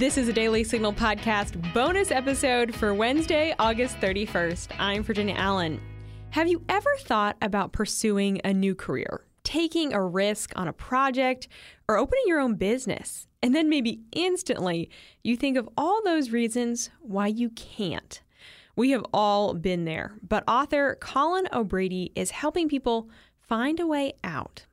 This is a Daily Signal Podcast bonus episode for Wednesday, August 31st. I'm Virginia Allen. Have you ever thought about pursuing a new career, taking a risk on a project, or opening your own business? And then maybe instantly you think of all those reasons why you can't. We have all been there, but author Colin O'Brady is helping people find a way out.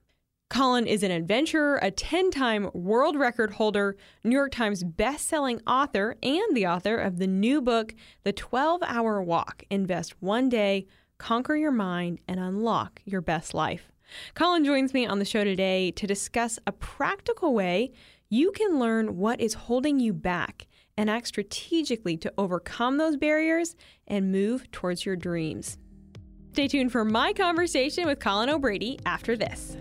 Colin is an adventurer, a 10-time world record holder, New York Times best-selling author, and the author of the new book, The 12-Hour Walk: Invest One Day, Conquer Your Mind, and Unlock Your Best Life. Colin joins me on the show today to discuss a practical way you can learn what is holding you back and act strategically to overcome those barriers and move towards your dreams. Stay tuned for my conversation with Colin O'Brady after this.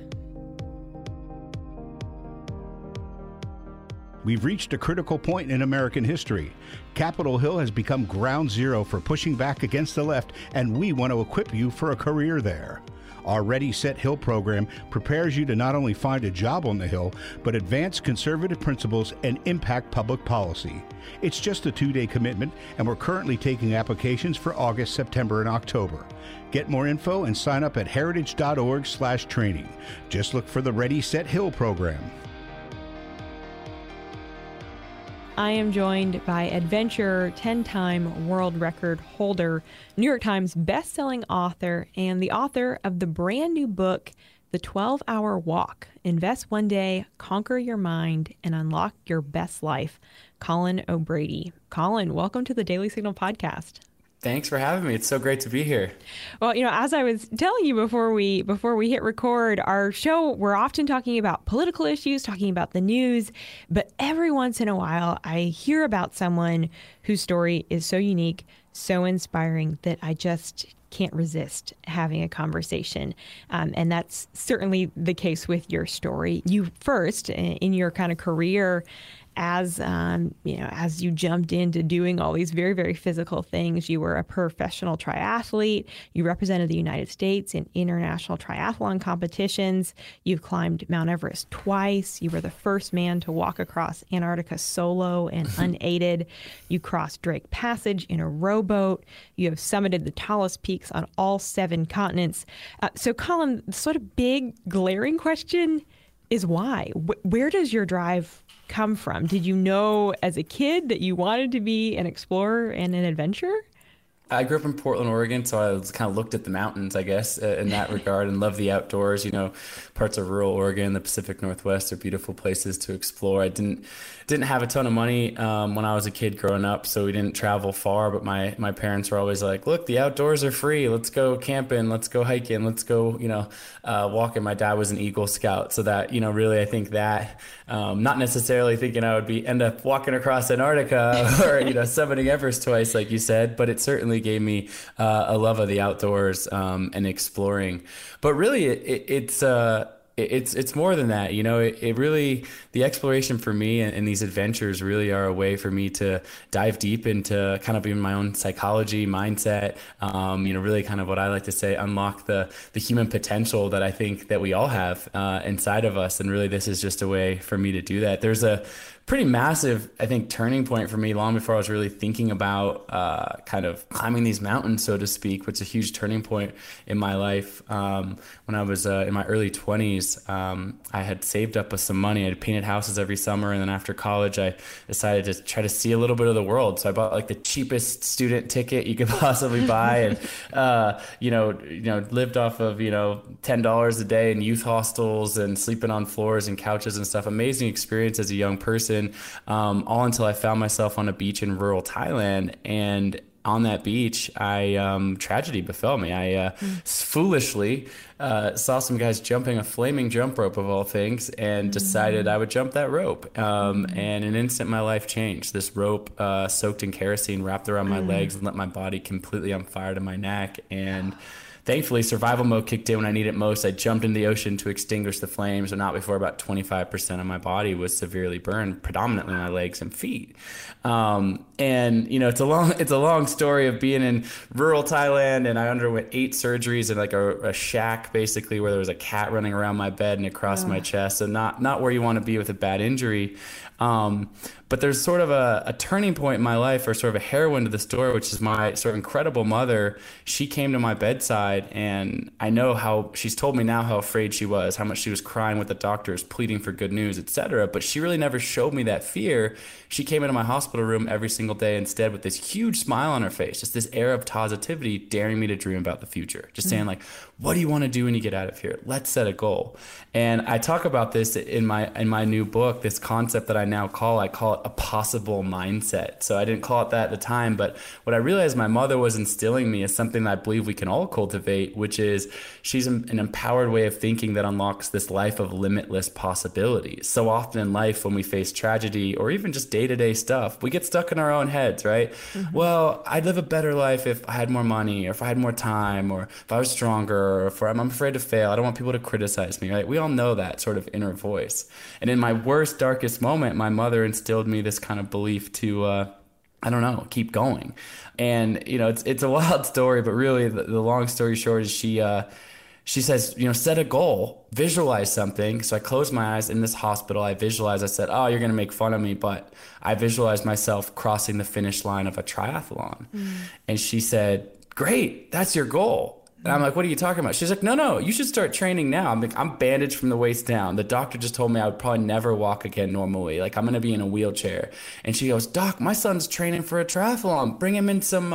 We've reached a critical point in American history. Capitol Hill has become ground zero for pushing back against the left, and we want to equip you for a career there. Our Ready, Set, Hill program prepares you to not only find a job on the Hill, but advance conservative principles and impact public policy. It's just a 2-day commitment, and we're currently taking applications for August, September, and October. Get more info and sign up at heritage.org/training. Just look for the Ready, Set, Hill program. I am joined by adventurer, 10-time world record holder, New York Times best-selling author, and the author of the brand new book, The 12-Hour Walk: Invest One Day, Conquer Your Mind, and Unlock Your Best Life, Colin O'Brady. Colin, welcome to the Daily Signal Podcast. Thanks for having me. It's so great to be here. Well, you know, as I was telling you before we hit record, our show, we're often talking about political issues, talking about the news, but every once in a while I hear about someone whose story is so unique, so inspiring that I just can't resist having a conversation. And that's certainly the case with your story. You first, in your kind of career, as you jumped into doing all these very, very physical things, you were a professional triathlete. You represented the United States in international triathlon competitions. You've climbed Mount Everest twice. You were the first man to walk across Antarctica solo and unaided. You crossed Drake Passage in a rowboat. You have summited the tallest peaks on all 7 continents. So, Colin, the sort of big, glaring question is why? Where does your drive come from? Did you know as a kid that you wanted to be an explorer and an adventurer? I grew up in Portland, Oregon, so I was kind of looked at the mountains, I guess, in that regard, and loved the outdoors. You know, parts of rural Oregon, the Pacific Northwest, are beautiful places to explore. I didn't have a ton of money when I was a kid growing up, so we didn't travel far. But my parents were always like, "Look, the outdoors are free. Let's go camping. Let's go hiking. Let's go, walking." My dad was an Eagle Scout, so that really, I think that not necessarily thinking I would be end up walking across Antarctica or summiting Everest twice, like you said, but it certainly gave me a love of the outdoors and exploring. But really, it's more than that. It really, the exploration for me and these adventures really are a way for me to dive deep into kind of even my own psychology, mindset, really kind of what I like to say, unlock the human potential that I think that we all have inside of us. And really, this is just a way for me to do that. There's a pretty massive, I think, turning point for me long before I was really thinking about kind of climbing these mountains, so to speak, which is a huge turning point in my life. When I was in my early 20s, I had saved up some money. I'd painted houses every summer. And then after college, I decided to try to see a little bit of the world. So I bought the cheapest student ticket you could possibly buy and, lived off of, $10 a day in youth hostels and sleeping on floors and couches and stuff. Amazing experience as a young person. All until I found myself on a beach in rural Thailand, and on that beach, tragedy befell me. I foolishly saw some guys jumping a flaming jump rope of all things, and decided I would jump that rope. And in an instant, my life changed. This rope soaked in kerosene wrapped around my legs and lit my body completely on fire to my neck, and Thankfully, survival mode kicked in when I needed it most. I jumped in the ocean to extinguish the flames, and not before about 25% of my body was severely burned, predominantly my legs and feet. And you know, it's a long story of being in rural Thailand, and I underwent 8 surgeries in like a shack basically, where there was a cat running around my bed and across my chest. So not where you want to be with a bad injury. But there's sort of a turning point in my life, or sort of a heroine to the story, which is my sort of incredible mother. She came to my bedside, and I know how she's told me now how afraid she was, how much she was crying with the doctors, pleading for good news, etc. But she really never showed me that fear. She came into my hospital room every single day instead with this huge smile on her face, just this air of positivity, daring me to dream about the future, just saying like, what do you want to do when you get out of here? Let's set a goal. And I talk about this in my new book, this concept that I call it a possible mindset. So I didn't call it that at the time, but what I realized my mother was instilling me is something that I believe we can all cultivate, which is she's an empowered way of thinking that unlocks this life of limitless possibilities. So often in life, when we face tragedy or even just day-to-day stuff, we get stuck in our own heads, right? Mm-hmm. Well, I'd live a better life if I had more money, or if I had more time, or if I was stronger, or if I'm afraid to fail. I don't want people to criticize me, right? We all know that sort of inner voice. And in my worst, darkest moment, my mother instilled me this kind of belief to, keep going. And, you know, it's a wild story, but really the long story short is she says, you know, set a goal, visualize something. So I closed my eyes in this hospital. I visualized, I said, oh, you're going to make fun of me, but I visualized myself crossing the finish line of a triathlon. Mm. And she said, great, that's your goal. And I'm like, what are you talking about? She's like, no, you should start training now. I'm like, I'm bandaged from the waist down. The doctor just told me I would probably never walk again normally. Like, I'm going to be in a wheelchair. And she goes, Doc, my son's training for a triathlon. Bring him in some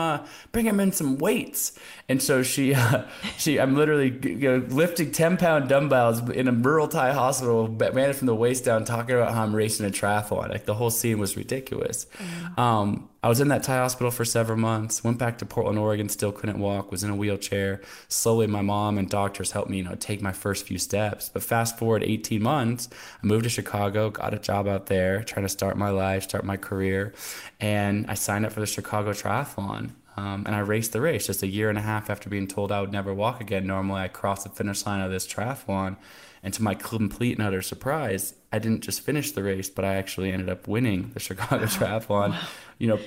weights. And so I'm literally lifting 10-pound dumbbells in a rural Thai hospital, bandaged from the waist down, talking about how I'm racing a triathlon. Like, the whole scene was ridiculous. Mm-hmm. I was in that Thai hospital for several months, went back to Portland, Oregon, still couldn't walk, was in a wheelchair. Slowly, my mom and doctors helped me, take my first few steps. But fast forward 18 months, I moved to Chicago, got a job out there, trying to start my life, start my career. And I signed up for the Chicago Triathlon. And I raced the race just a year and a half after being told I would never walk again. Normally, I crossed the finish line of this triathlon. And to my complete and utter surprise, I didn't just finish the race, but I actually ended up winning the Chicago Triathlon,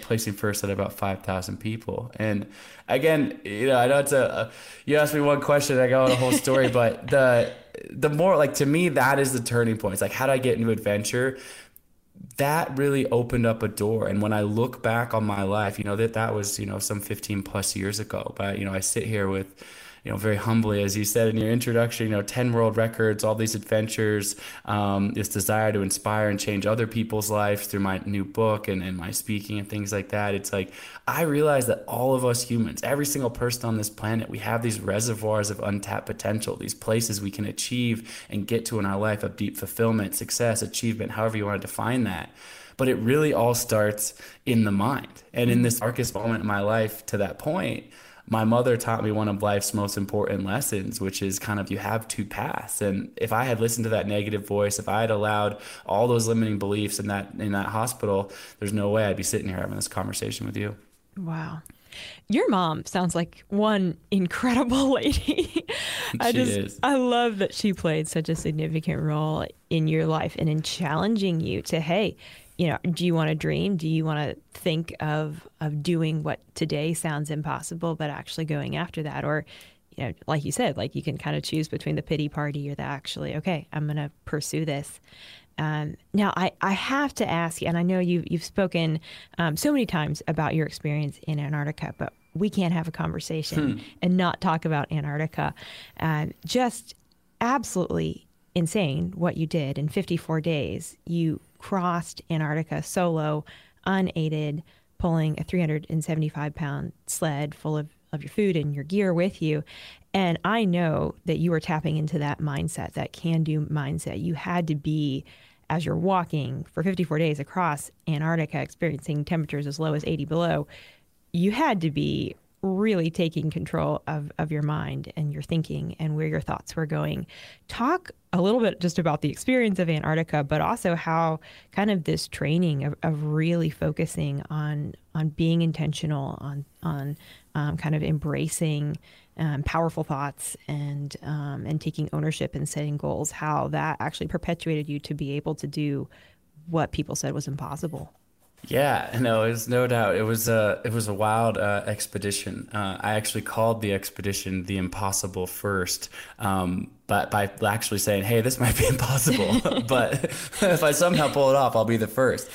placing first at about 5,000 people. And again, I know it's you asked me one question, I got on a whole story, but the more, like, to me, that is the turning point. It's like, how do I get into adventure? That really opened up a door. And when I look back on my life, that was, some 15 plus years ago, but, I sit here with, very humbly, as you said in your introduction, 10 world records, all these adventures, this desire to inspire and change other people's lives through my new book and my speaking and things like that. It's like, I realize that all of us humans, every single person on this planet, we have these reservoirs of untapped potential, these places we can achieve and get to in our life of deep fulfillment, success, achievement, however you want to define that. But it really all starts in the mind. And in this darkest moment in my life to that point, my mother taught me one of life's most important lessons, which is kind of, you have two paths. And if I had listened to that negative voice, if I had allowed all those limiting beliefs in that hospital, there's no way I'd be sitting here having this conversation with you. Wow. Your mom sounds like one incredible lady. I love that she played such a significant role in your life and in challenging you to, hey, do you want to dream? Do you want to think of doing what today sounds impossible, but actually going after that? Or, like you said, like, you can kind of choose between the pity party or the actually, okay, I'm going to pursue this. Now, I have to ask you, and I know you've spoken so many times about your experience in Antarctica, but we can't have a conversation and not talk about Antarctica. Just absolutely insane what you did in 54 days. You crossed Antarctica solo, unaided, pulling a 375-pound sled full of your food and your gear with you. And I know that you were tapping into that mindset, that can-do mindset. You had to be, as you're walking for 54 days across Antarctica, experiencing temperatures as low as 80 below, you had to be really taking control of your mind and your thinking and where your thoughts were going. Talk a little bit just about the experience of Antarctica, but also how kind of this training of really focusing on being intentional, on kind of embracing powerful thoughts and taking ownership and setting goals, how that actually perpetuated you to be able to do what people said was impossible. Yeah, no, it's no doubt. It was a wild expedition. I actually called the expedition The Impossible First, but by actually saying, hey, this might be impossible, but if I somehow pull it off, I'll be the first.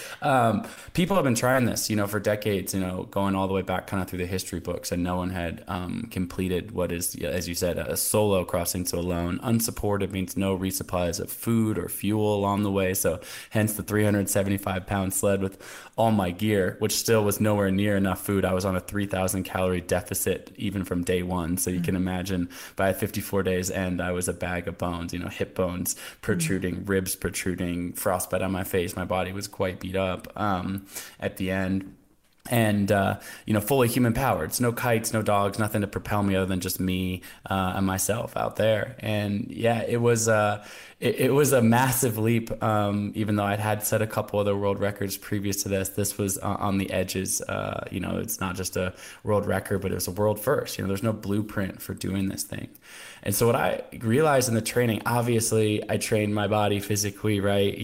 People have been trying this, for decades, going all the way back kind of through the history books, and no one had completed what is, as you said, a solo crossing to alone. Unsupported means no resupplies of food or fuel along the way. So hence the 375-pound sled with all my gear, which still was nowhere near enough food. I was on a 3,000-calorie deficit even from day one. So you can imagine by 54 days end, I was a bag of bones, hip bones protruding, ribs protruding, frostbite on my face. My body was quite beat up at the end. And, fully human powered. It's no kites, no dogs, nothing to propel me other than just me and myself out there. And yeah, it was a massive leap. Even though I'd had set a couple other world records previous to this, this was on the edges. It's not just a world record, but it was a world first. There's no blueprint for doing this thing. And so what I realized in the training, obviously I trained my body physically, right?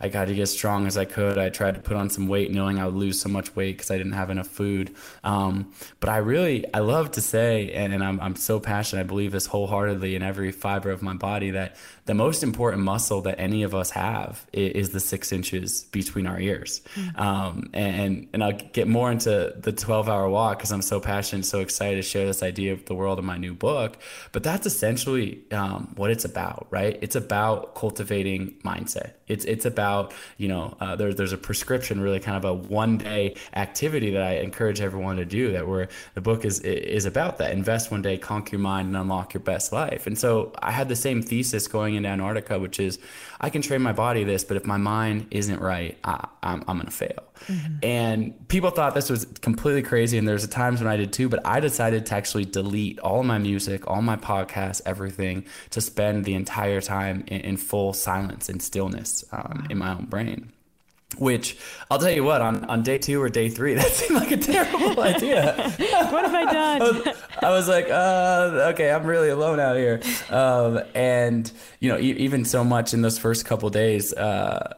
I got to get as strong as I could. I tried to put on some weight knowing I would lose so much weight because I didn't have enough food. But I love to say, and I'm so passionate, I believe this wholeheartedly in every fiber of my body, that the most important muscle that any of us have is the 6 inches between our ears. And I'll get more into the 12-hour walk because I'm so passionate, so excited to share this idea with the world in my new book. But that's essentially what it's about, right? It's about cultivating mindset. It's about, there's a prescription, really kind of a one-day activity that I encourage everyone to do, that where the book is about that. Invest one day, conquer your mind, and unlock your best life. And so I had the same thesis going into Antarctica, which is I can train my body this, but if my mind isn't right, I'm going to fail. And people thought this was completely crazy. And there's times when I did too, but I decided to actually delete all my music, all my podcasts, everything, to spend the entire time in full silence and stillness in my own brain. Which I'll tell you what, on day two or day three, that seemed like a terrible idea. What have I done? I was like, okay, I'm really alone out here. Even so much in those first couple days, I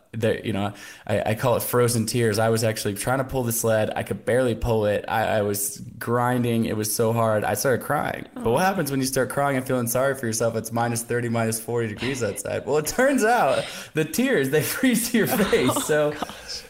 call it frozen tears. I was actually trying to pull the sled. I could barely pull it. I was grinding. It was so hard. I started crying. But what happens when you start crying and feeling sorry for yourself? It's minus 30, minus 40 degrees outside. Well, it turns out the tears, they freeze to your face. So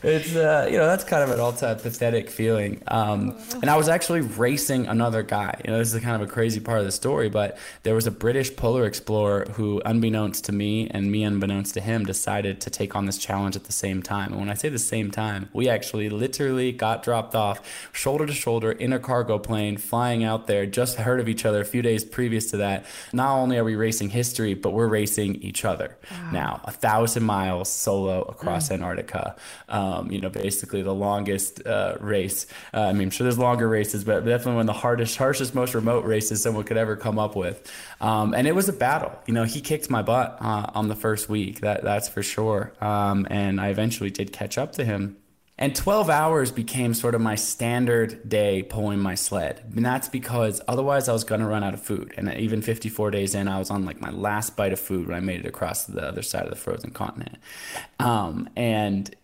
it's, that's kind of an all-time pathetic feeling. And I was actually racing another guy. This is kind of a crazy part of the story, but there was a British polar explorer who, unbeknownst to me and me unbeknownst to him, decided to take on this challenge at the same time. And when I say the same time, we actually literally got dropped off shoulder to shoulder in a cargo plane, flying out there, just heard of each other a few days previous to that. Not only are we racing history, but we're racing each other. Wow. Now, 1,000 miles solo across Antarctica, basically the longest race. I'm sure there's longer races, but definitely one of the hardest, harshest, most remote races someone could ever come up with. And it was a battle. He kicked my butt on the first week, that's for sure. And I eventually did catch up to him. And 12 hours became sort of my standard day pulling my sled. And that's because otherwise I was going to run out of food. And even 54 days in, I was on like my last bite of food when I made it across to the other side of the frozen continent.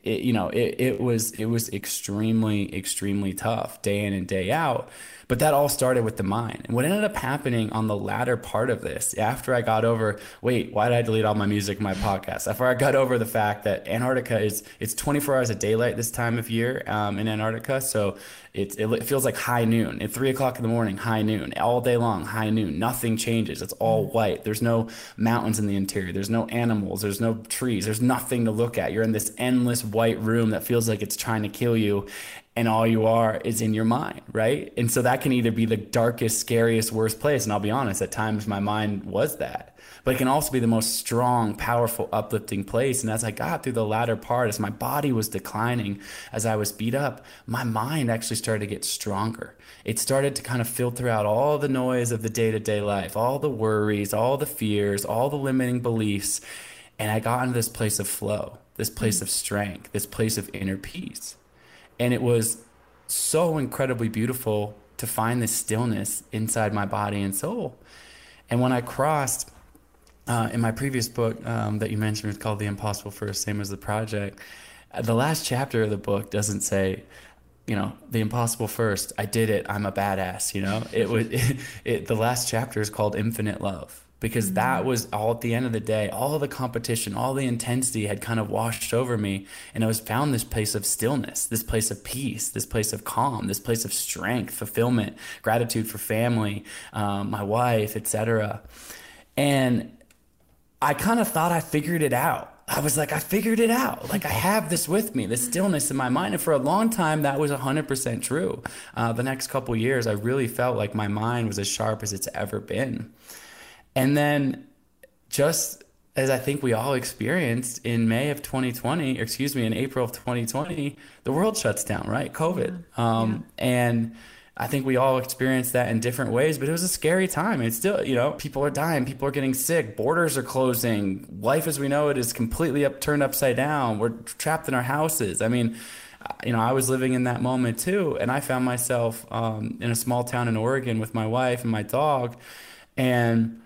It was extremely, extremely tough day in and day out. But that all started with the mind. And what ended up happening on the latter part of this, after I got over, why did I delete all my music and my podcasts? After I got over the fact that Antarctica it's 24 hours of daylight this time of year in Antarctica. So it feels like high noon. At 3 o'clock in the morning, high noon. All day long, high noon. Nothing changes. It's all white. There's no mountains in the interior. There's no animals. There's no trees. There's nothing to look at. You're in this endless white room that feels like it's trying to kill you. And all you are is in your mind, right? And so that can either be the darkest, scariest, worst place. And I'll be honest, at times my mind was that. But it can also be the most strong, powerful, uplifting place. And as I got through the latter part, as my body was declining, as I was beat up, my mind actually started to get stronger. It started to kind of filter out all the noise of the day-to-day life, all the worries, all the fears, all the limiting beliefs. And I got into this place of flow, this place of strength, this place of inner peace. And it was so incredibly beautiful to find this stillness inside my body and soul. And when I crossed, in my previous book that you mentioned, it's called The Impossible First, same as the project, the last chapter of the book doesn't say, you know, the impossible first, I did it, I'm a badass, you know? The last chapter is called Infinite Love, because that was all, at the end of the day, all the competition, all the intensity had kind of washed over me, and I was found this place of stillness, this place of peace, this place of calm, this place of strength, fulfillment, gratitude for family, my wife, etc. And I kind of thought I figured it out. I was like, I figured it out. Like, I have this with me, this stillness in my mind. And for a long time, that was 100% true. The next couple years, I really felt like my mind was as sharp as it's ever been. And then, just as I think we all experienced in in April of 2020, the world shuts down, right? COVID. And I think we all experienced that in different ways, but it was a scary time. It's still, you know, people are dying, people are getting sick, borders are closing, life as we know it is completely turned upside down. We're trapped in our houses. I mean, you know, I was living in that moment too, and I found myself in a small town in Oregon with my wife and my dog, and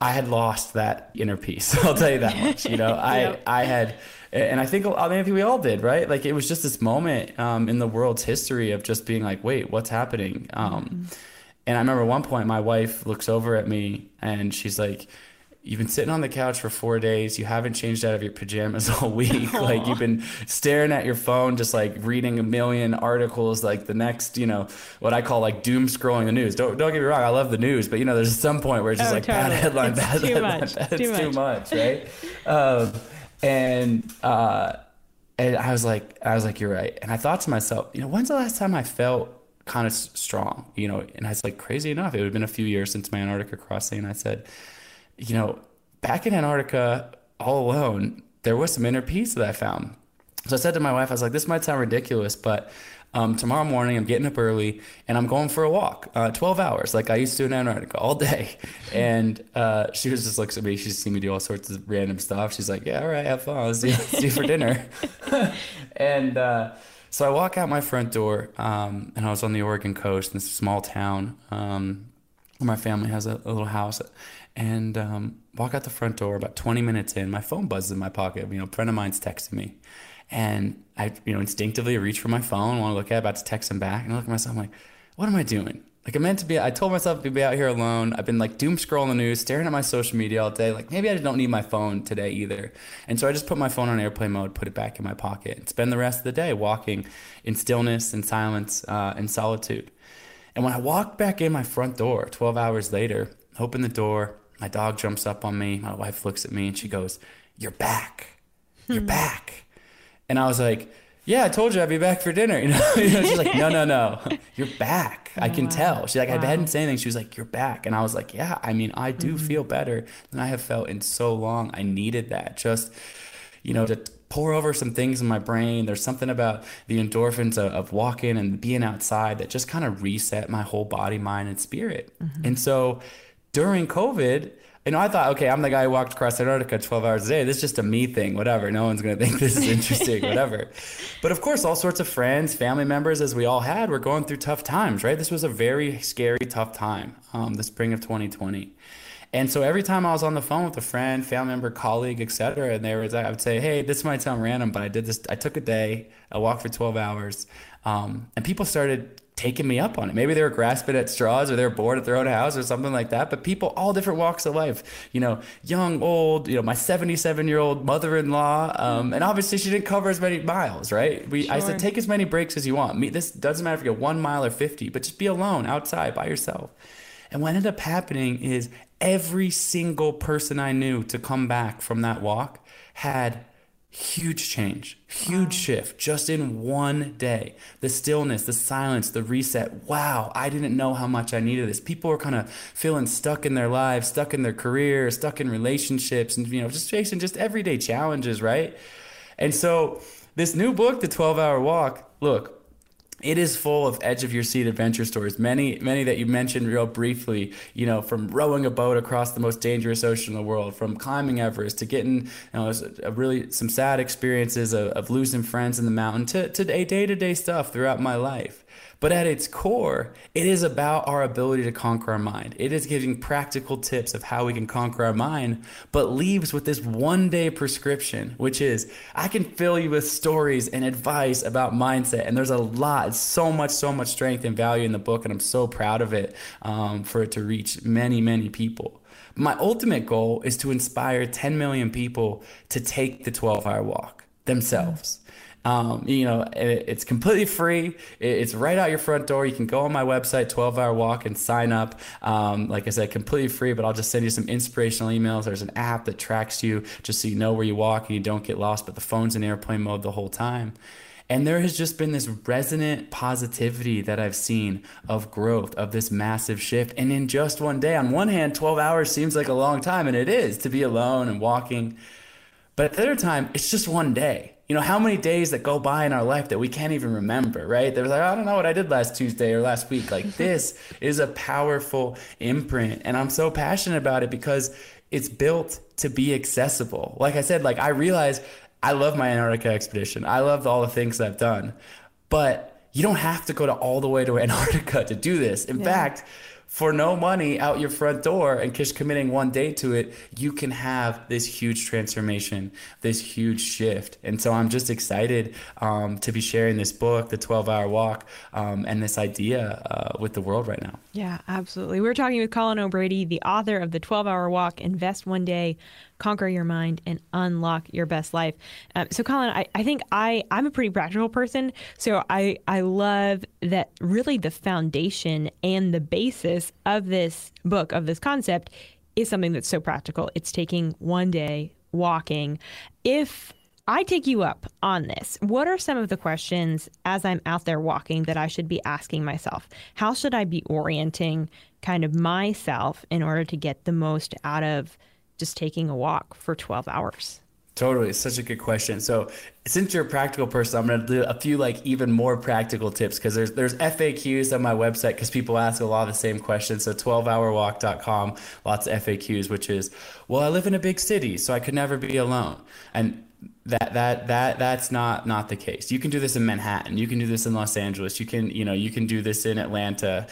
I had lost that inner peace. I'll tell you that much. You know, I had, and I think we all did, right? Like, it was just this moment in the world's history of just being like, wait, what's happening? And I remember at one point my wife looks over at me and she's like, you've been sitting on the couch for 4 days. You haven't changed out of your pajamas all week. Aww. Like, you've been staring at your phone, just like reading a million articles, like the next, you know, what I call like doom scrolling the news. Don't get me wrong, I love the news, but you know, there's some point where it's just bad headline, it's too much, right? And I was like, you're right. And I thought to myself, you know, when's the last time I felt kind of strong, you know? And I was like, crazy enough, it would have been a few years since my Antarctica crossing. And I said, you know, back in Antarctica all alone, there was some inner peace that I found. So I said to my wife, I was like, this might sound ridiculous, but tomorrow morning I'm getting up early and I'm going for a walk, 12 hours, like I used to in Antarctica all day. And she was just looks at me, she's seen me do all sorts of random stuff. She's like, yeah, all right, have fun, let's do for dinner. And so I walk out my front door, and I was on the Oregon coast in this small town, where my family has a little house. And walk out the front door, about 20 minutes in, my phone buzzes in my pocket. You know, a friend of mine's texting me. And I, you know, instinctively reach for my phone, want to look at it, about to text him back. And I look at myself, I'm like, what am I doing? Like, I told myself to be out here alone. I've been like doom scrolling the news, staring at my social media all day. Like, maybe I just don't need my phone today either. And so I just put my phone on airplane mode, put it back in my pocket, and spend the rest of the day walking in stillness and silence and solitude. And when I walked back in my front door 12 hours later, open the door, my dog jumps up on me. My wife looks at me and she goes, you're back. You're back. And I was like, yeah, I told you I'd be back for dinner. You know? She's like, no, you're back. Oh, I can tell. She's like, I hadn't said anything. She was like, you're back. And I was like, yeah, I mean, I do feel better than I have felt in so long. I needed that. Just, you know, to pour over some things in my brain. There's something about the endorphins of walking and being outside that just kind of reset my whole body, mind, and spirit. And so during COVID, you know, I thought, okay, I'm the guy who walked across Antarctica 12 hours a day. This is just a me thing, whatever. No one's going to think this is interesting, whatever. But of course, all sorts of friends, family members, as we all had, were going through tough times, right? This was a very scary, tough time, the spring of 2020. And so every time I was on the phone with a friend, family member, colleague, et cetera, and I would say, hey, this might sound random, but I did this. I took a day, I walked for 12 hours, and people started taking me up on it. Maybe they were grasping at straws or they were bored at their own house or something like that. But people, all different walks of life, you know, young, old, you know, my 77-year-old mother-in-law. And obviously she didn't cover as many miles, right? I said, take as many breaks as you want. This doesn't matter if you get 1 mile or 50, but just be alone outside by yourself. And what ended up happening is every single person I knew to come back from that walk had huge change, huge shift just in one day. The stillness, the silence, the reset. Wow, I didn't know how much I needed this. People were kind of feeling stuck in their lives, stuck in their career, stuck in relationships, and, you know, just facing just everyday challenges, right? And so this new book, The 12-Hour Walk, look, it is full of edge-of-your-seat adventure stories, many that you mentioned real briefly, you know, from rowing a boat across the most dangerous ocean in the world, from climbing Everest to getting, you know, really some sad experiences of losing friends in the mountain to day-to-day stuff throughout my life. But at its core, it is about our ability to conquer our mind. It is giving practical tips of how we can conquer our mind, but leaves with this one-day prescription, which is, I can fill you with stories and advice about mindset. And there's a lot, so much strength and value in the book. And I'm so proud of it for it to reach many, many people. My ultimate goal is to inspire 10 million people to take the 12-hour walk themselves. It's completely free. It's right out your front door. You can go on my website, 12-Hour Walk, and sign up. Like I said, completely free, but I'll just send you some inspirational emails. There's an app that tracks you just so you know where you walk and you don't get lost, but the phone's in airplane mode the whole time. And there has just been this resonant positivity that I've seen of growth, of this massive shift. And in just one day, on one hand, 12 hours seems like a long time, and it is, to be alone and walking. But at the other time, it's just one day. You know, how many days that go by in our life that we can't even remember, right? They're like, I don't know what I did last Tuesday or last week. Like, this is a powerful imprint. And I'm so passionate about it because it's built to be accessible. Like I said, like, I realize I love my Antarctica expedition. I love all the things I've done, but you don't have to go to all the way to Antarctica to do this. In fact, for no money out your front door and just committing one day to it, you can have this huge transformation, this huge shift. And so I'm just excited to be sharing this book, The 12-Hour Walk, and this idea with the world right now. Yeah, absolutely. We're talking with Colin O'Brady, the author of The 12-Hour Walk, Invest One Day, Conquer Your Mind, and Unlock Your Best Life. So Colin, I think I'm a pretty practical person. So I love that really the foundation and the basis of this book, of this concept, is something that's so practical. It's taking one day, walking. If I take you up on this, what are some of the questions as I'm out there walking that I should be asking myself? How should I be orienting kind of myself in order to get the most out of just taking a walk for 12 hours? Totally. It's such a good question. So since you're a practical person, I'm going to do a few like even more practical tips, because there's FAQs on my website because people ask a lot of the same questions. So 12hourwalk.com, lots of FAQs, which is, well, I live in a big city, so I could never be alone. And that's not the case. You can do this in Manhattan. You can do this in Los Angeles. You can do this in Atlanta.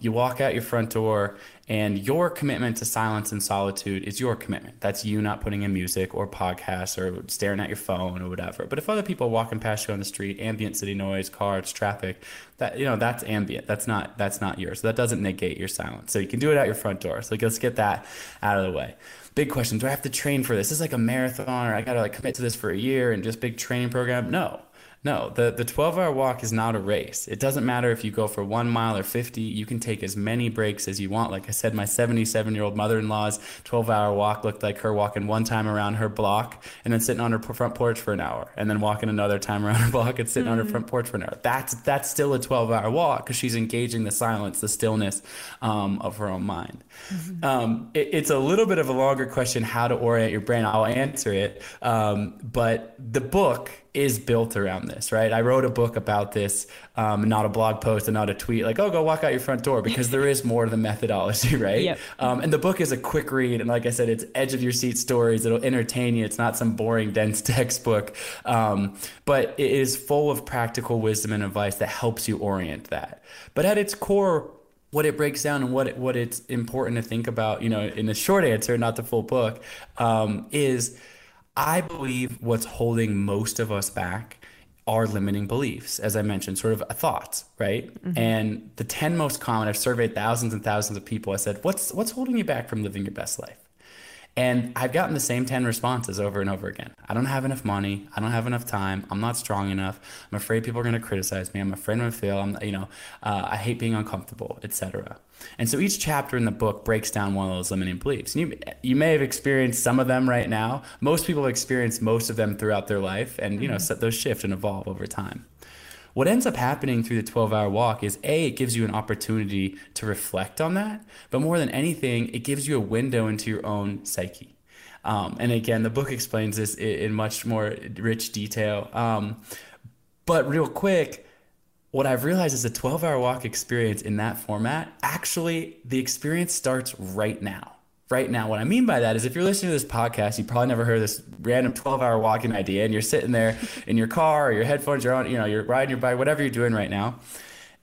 You walk out your front door, and your commitment to silence and solitude is your commitment. That's you not putting in music or podcasts or staring at your phone or whatever. But if other people are walking past you on the street, ambient city noise, cars, traffic, that, you know, that's ambient. That's not yours. So that doesn't negate your silence. So you can do it out your front door. So let's get that out of the way. Big question. Do I have to train for this? This is like a marathon, or I got to like commit to this for a year and just big training program? No, the 12-hour walk is not a race. It doesn't matter if you go for 1 mile or 50. You can take as many breaks as you want. Like I said, my 77-year-old mother-in-law's 12-hour walk looked like her walking one time around her block and then sitting on her front porch for an hour, and then walking another time around her block and sitting on her front porch for an hour. That's still a 12-hour walk because she's engaging the silence, the stillness of her own mind. It's a little bit of a longer question, how to orient your brain. I'll answer it, but the book is built around this, right? I wrote a book about this, not a blog post and not a tweet like, oh, go walk out your front door, because there is more to the methodology, right? Yep. And the book is a quick read. And like I said, it's edge of your seat stories. It'll entertain you. It's not some boring, dense textbook, but it is full of practical wisdom and advice that helps you orient that. But at its core, what it breaks down and what it's important to think about, you know, in the short answer, not the full book, is, I believe what's holding most of us back are limiting beliefs, as I mentioned, sort of thoughts, right? And the 10 most common, I've surveyed thousands and thousands of people. I said, what's holding you back from living your best life? And I've gotten the same 10 responses over and over again. I don't have enough money. I don't have enough time. I'm not strong enough. I'm afraid people are going to criticize me. I'm afraid I'm going to fail. I hate being uncomfortable, etc. And so each chapter in the book breaks down one of those limiting beliefs. And you may have experienced some of them right now. Most people experience most of them throughout their life, and you know, those shift and evolve over time. What ends up happening through the 12-hour walk is, A, it gives you an opportunity to reflect on that, but more than anything, it gives you a window into your own psyche. And again, the book explains this in much more rich detail. But real quick, what I've realized is a 12-hour walk experience in that format, actually, the experience starts right now. Right now, what I mean by that is, if you're listening to this podcast, you probably never heard this random 12-hour walking idea, and you're sitting there in your car, or your headphones are on, you know, you're riding your bike, whatever you're doing right now.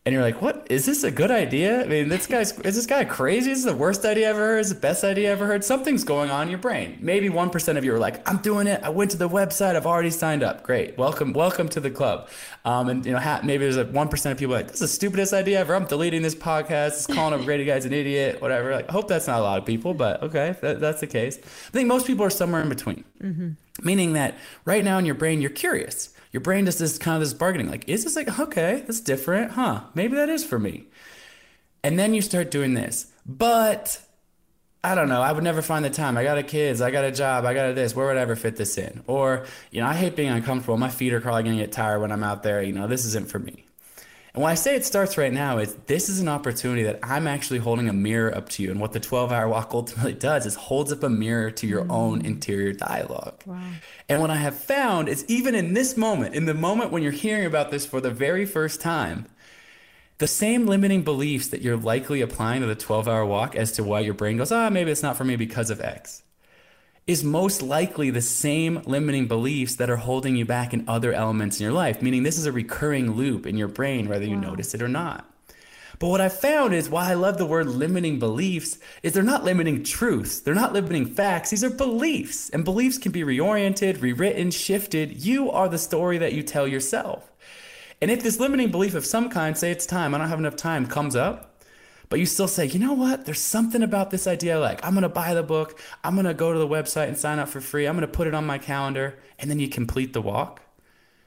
And you're like, what? Is this a good idea? I mean, is this guy crazy? Is this the worst idea ever heard? Is the best idea ever heard? Something's going on in your brain. Maybe 1% of you are like, I'm doing it. I went to the website. I've already signed up. Great. Welcome to the club. And you know, maybe there's a 1% of people like, this is the stupidest idea ever. I'm deleting this podcast. It's Colin O'Brady guy's an idiot, whatever. Like, I hope that's not a lot of people, but okay, that's the case. I think most people are somewhere in between. Mm-hmm. Meaning that right now in your brain, you're curious. Your brain does this kind of this bargaining, like, is this like, okay, that's different, huh? Maybe that is for me. And then you start doing this, but I don't know, I would never find the time. I got kids, I got a job, I got this, where would I ever fit this in? Or, you know, I hate being uncomfortable. My feet are probably gonna get tired when I'm out there. You know, this isn't for me. And when I say it starts right now, is this is an opportunity that I'm actually holding a mirror up to you. And what the 12-hour walk ultimately does is holds up a mirror to your own interior dialogue. Wow. And what I have found is even in this moment, in the moment when you're hearing about this for the very first time, the same limiting beliefs that you're likely applying to the 12-hour walk as to why your brain goes, maybe it's not for me because of X, is most likely the same limiting beliefs that are holding you back in other elements in your life, meaning this is a recurring loop in your brain, whether you notice it or not. But what I found is why I love the word limiting beliefs is they're not limiting truths. They're not limiting facts. These are beliefs, and beliefs can be reoriented, rewritten, shifted. You are the story that you tell yourself. And if this limiting belief of some kind, say it's time, I don't have enough time, comes up, but you still say, you know what? There's something about this idea. Like, I'm going to buy the book. I'm going to go to the website and sign up for free. I'm going to put it on my calendar. And then you complete the walk.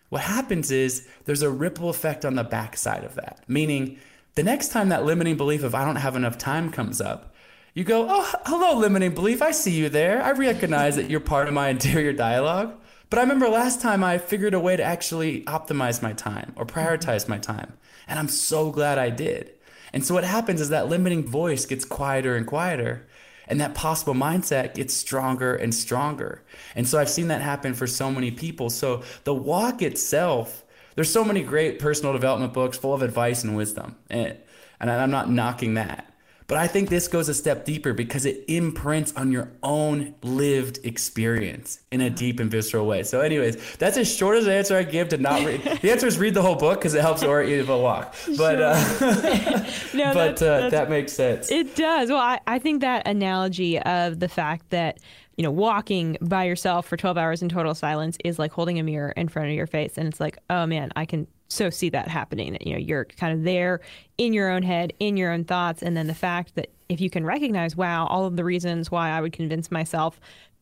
What happens is there's a ripple effect on the backside of that. Meaning the next time that limiting belief of I don't have enough time comes up, you go, oh, hello, limiting belief. I see you there. I recognize that you're part of my interior dialogue. But I remember last time I figured a way to actually optimize my time or prioritize my time. And I'm so glad I did. And so what happens is that limiting voice gets quieter and quieter, and that possible mindset gets stronger and stronger. And so I've seen that happen for so many people. So the walk itself, there's so many great personal development books full of advice and wisdom. And I'm not knocking that. But I think this goes a step deeper because it imprints on your own lived experience in a deep and visceral way. So anyways, that's as short as the answer I give to not read. The answer is read the whole book because it helps orient the walk. But, that's, that makes sense. It does. Well, I think that analogy of the fact that, you know, walking by yourself for 12 hours in total silence is like holding a mirror in front of your face. And it's like, oh man, I can so see that happening. You know, you're kind of there in your own head, in your own thoughts. And then the fact that if you can recognize, wow, all of the reasons why I would convince myself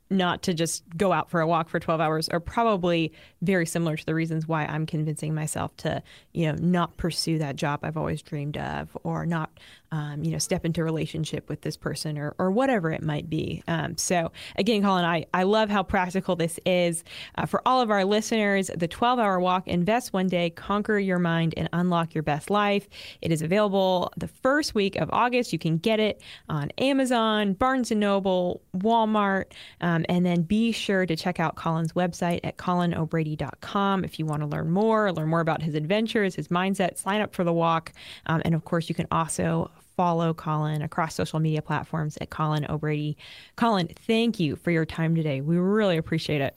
not to just go out for a walk for 12 hours are probably very similar to the reasons why I'm convincing myself to, you know, not pursue that job I've always dreamed of, or not, you know, step into a relationship with this person, or whatever it might be. So again, Colin, I love how practical this is for all of our listeners. The 12-hour walk, invest one day, conquer your mind, and unlock your best life. It is available the first week of August. You can get it on Amazon, Barnes and Noble, Walmart, and then be sure to check out Colin's website at colinobrady.com if you want to learn more about his adventures, his mindset, sign up for the walk. And of course, you can also follow Colin across social media platforms at Colin O'Brady. Colin, thank you for your time today. We really appreciate it.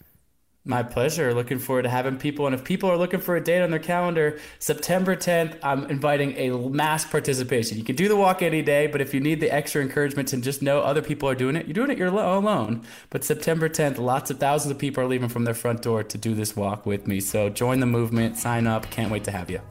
My pleasure. Looking forward to having people. And if people are looking for a date on their calendar, September 10th, I'm inviting a mass participation. You can do the walk any day, but if you need the extra encouragement and just know other people are doing it, you're doing it, you're alone. But September 10th, lots of thousands of people are leaving from their front door to do this walk with me. So join the movement, sign up. Can't wait to have you.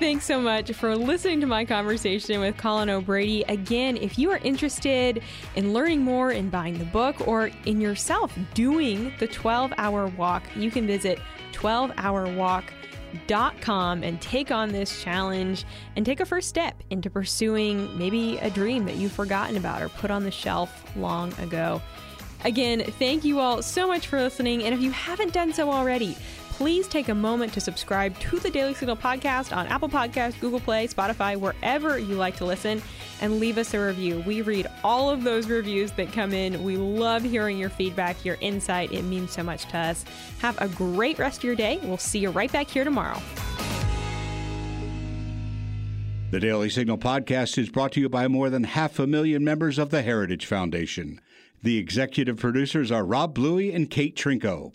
Thanks so much for listening to my conversation with Colin O'Brady. Again, if you are interested in learning more and buying the book or in yourself doing the 12-hour walk, you can visit 12hourwalk.com and take on this challenge and take a first step into pursuing maybe a dream that you've forgotten about or put on the shelf long ago. Again, thank you all so much for listening. And if you haven't done so already, please take a moment to subscribe to the Daily Signal Podcast on Apple Podcasts, Google Play, Spotify, wherever you like to listen, and leave us a review. We read all of those reviews that come in. We love hearing your feedback, your insight. It means so much to us. Have a great rest of your day. We'll see you right back here tomorrow. The Daily Signal Podcast is brought to you by more than 500,000 members of the Heritage Foundation. The executive producers are Rob Bluey and Kate Trinko.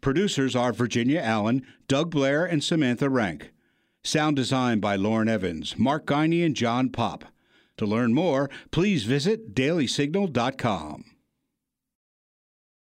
Producers are Virginia Allen, Doug Blair, and Samantha Rank. Sound design by Lauren Evans, Mark Guiney, and John Popp. To learn more, please visit dailysignal.com.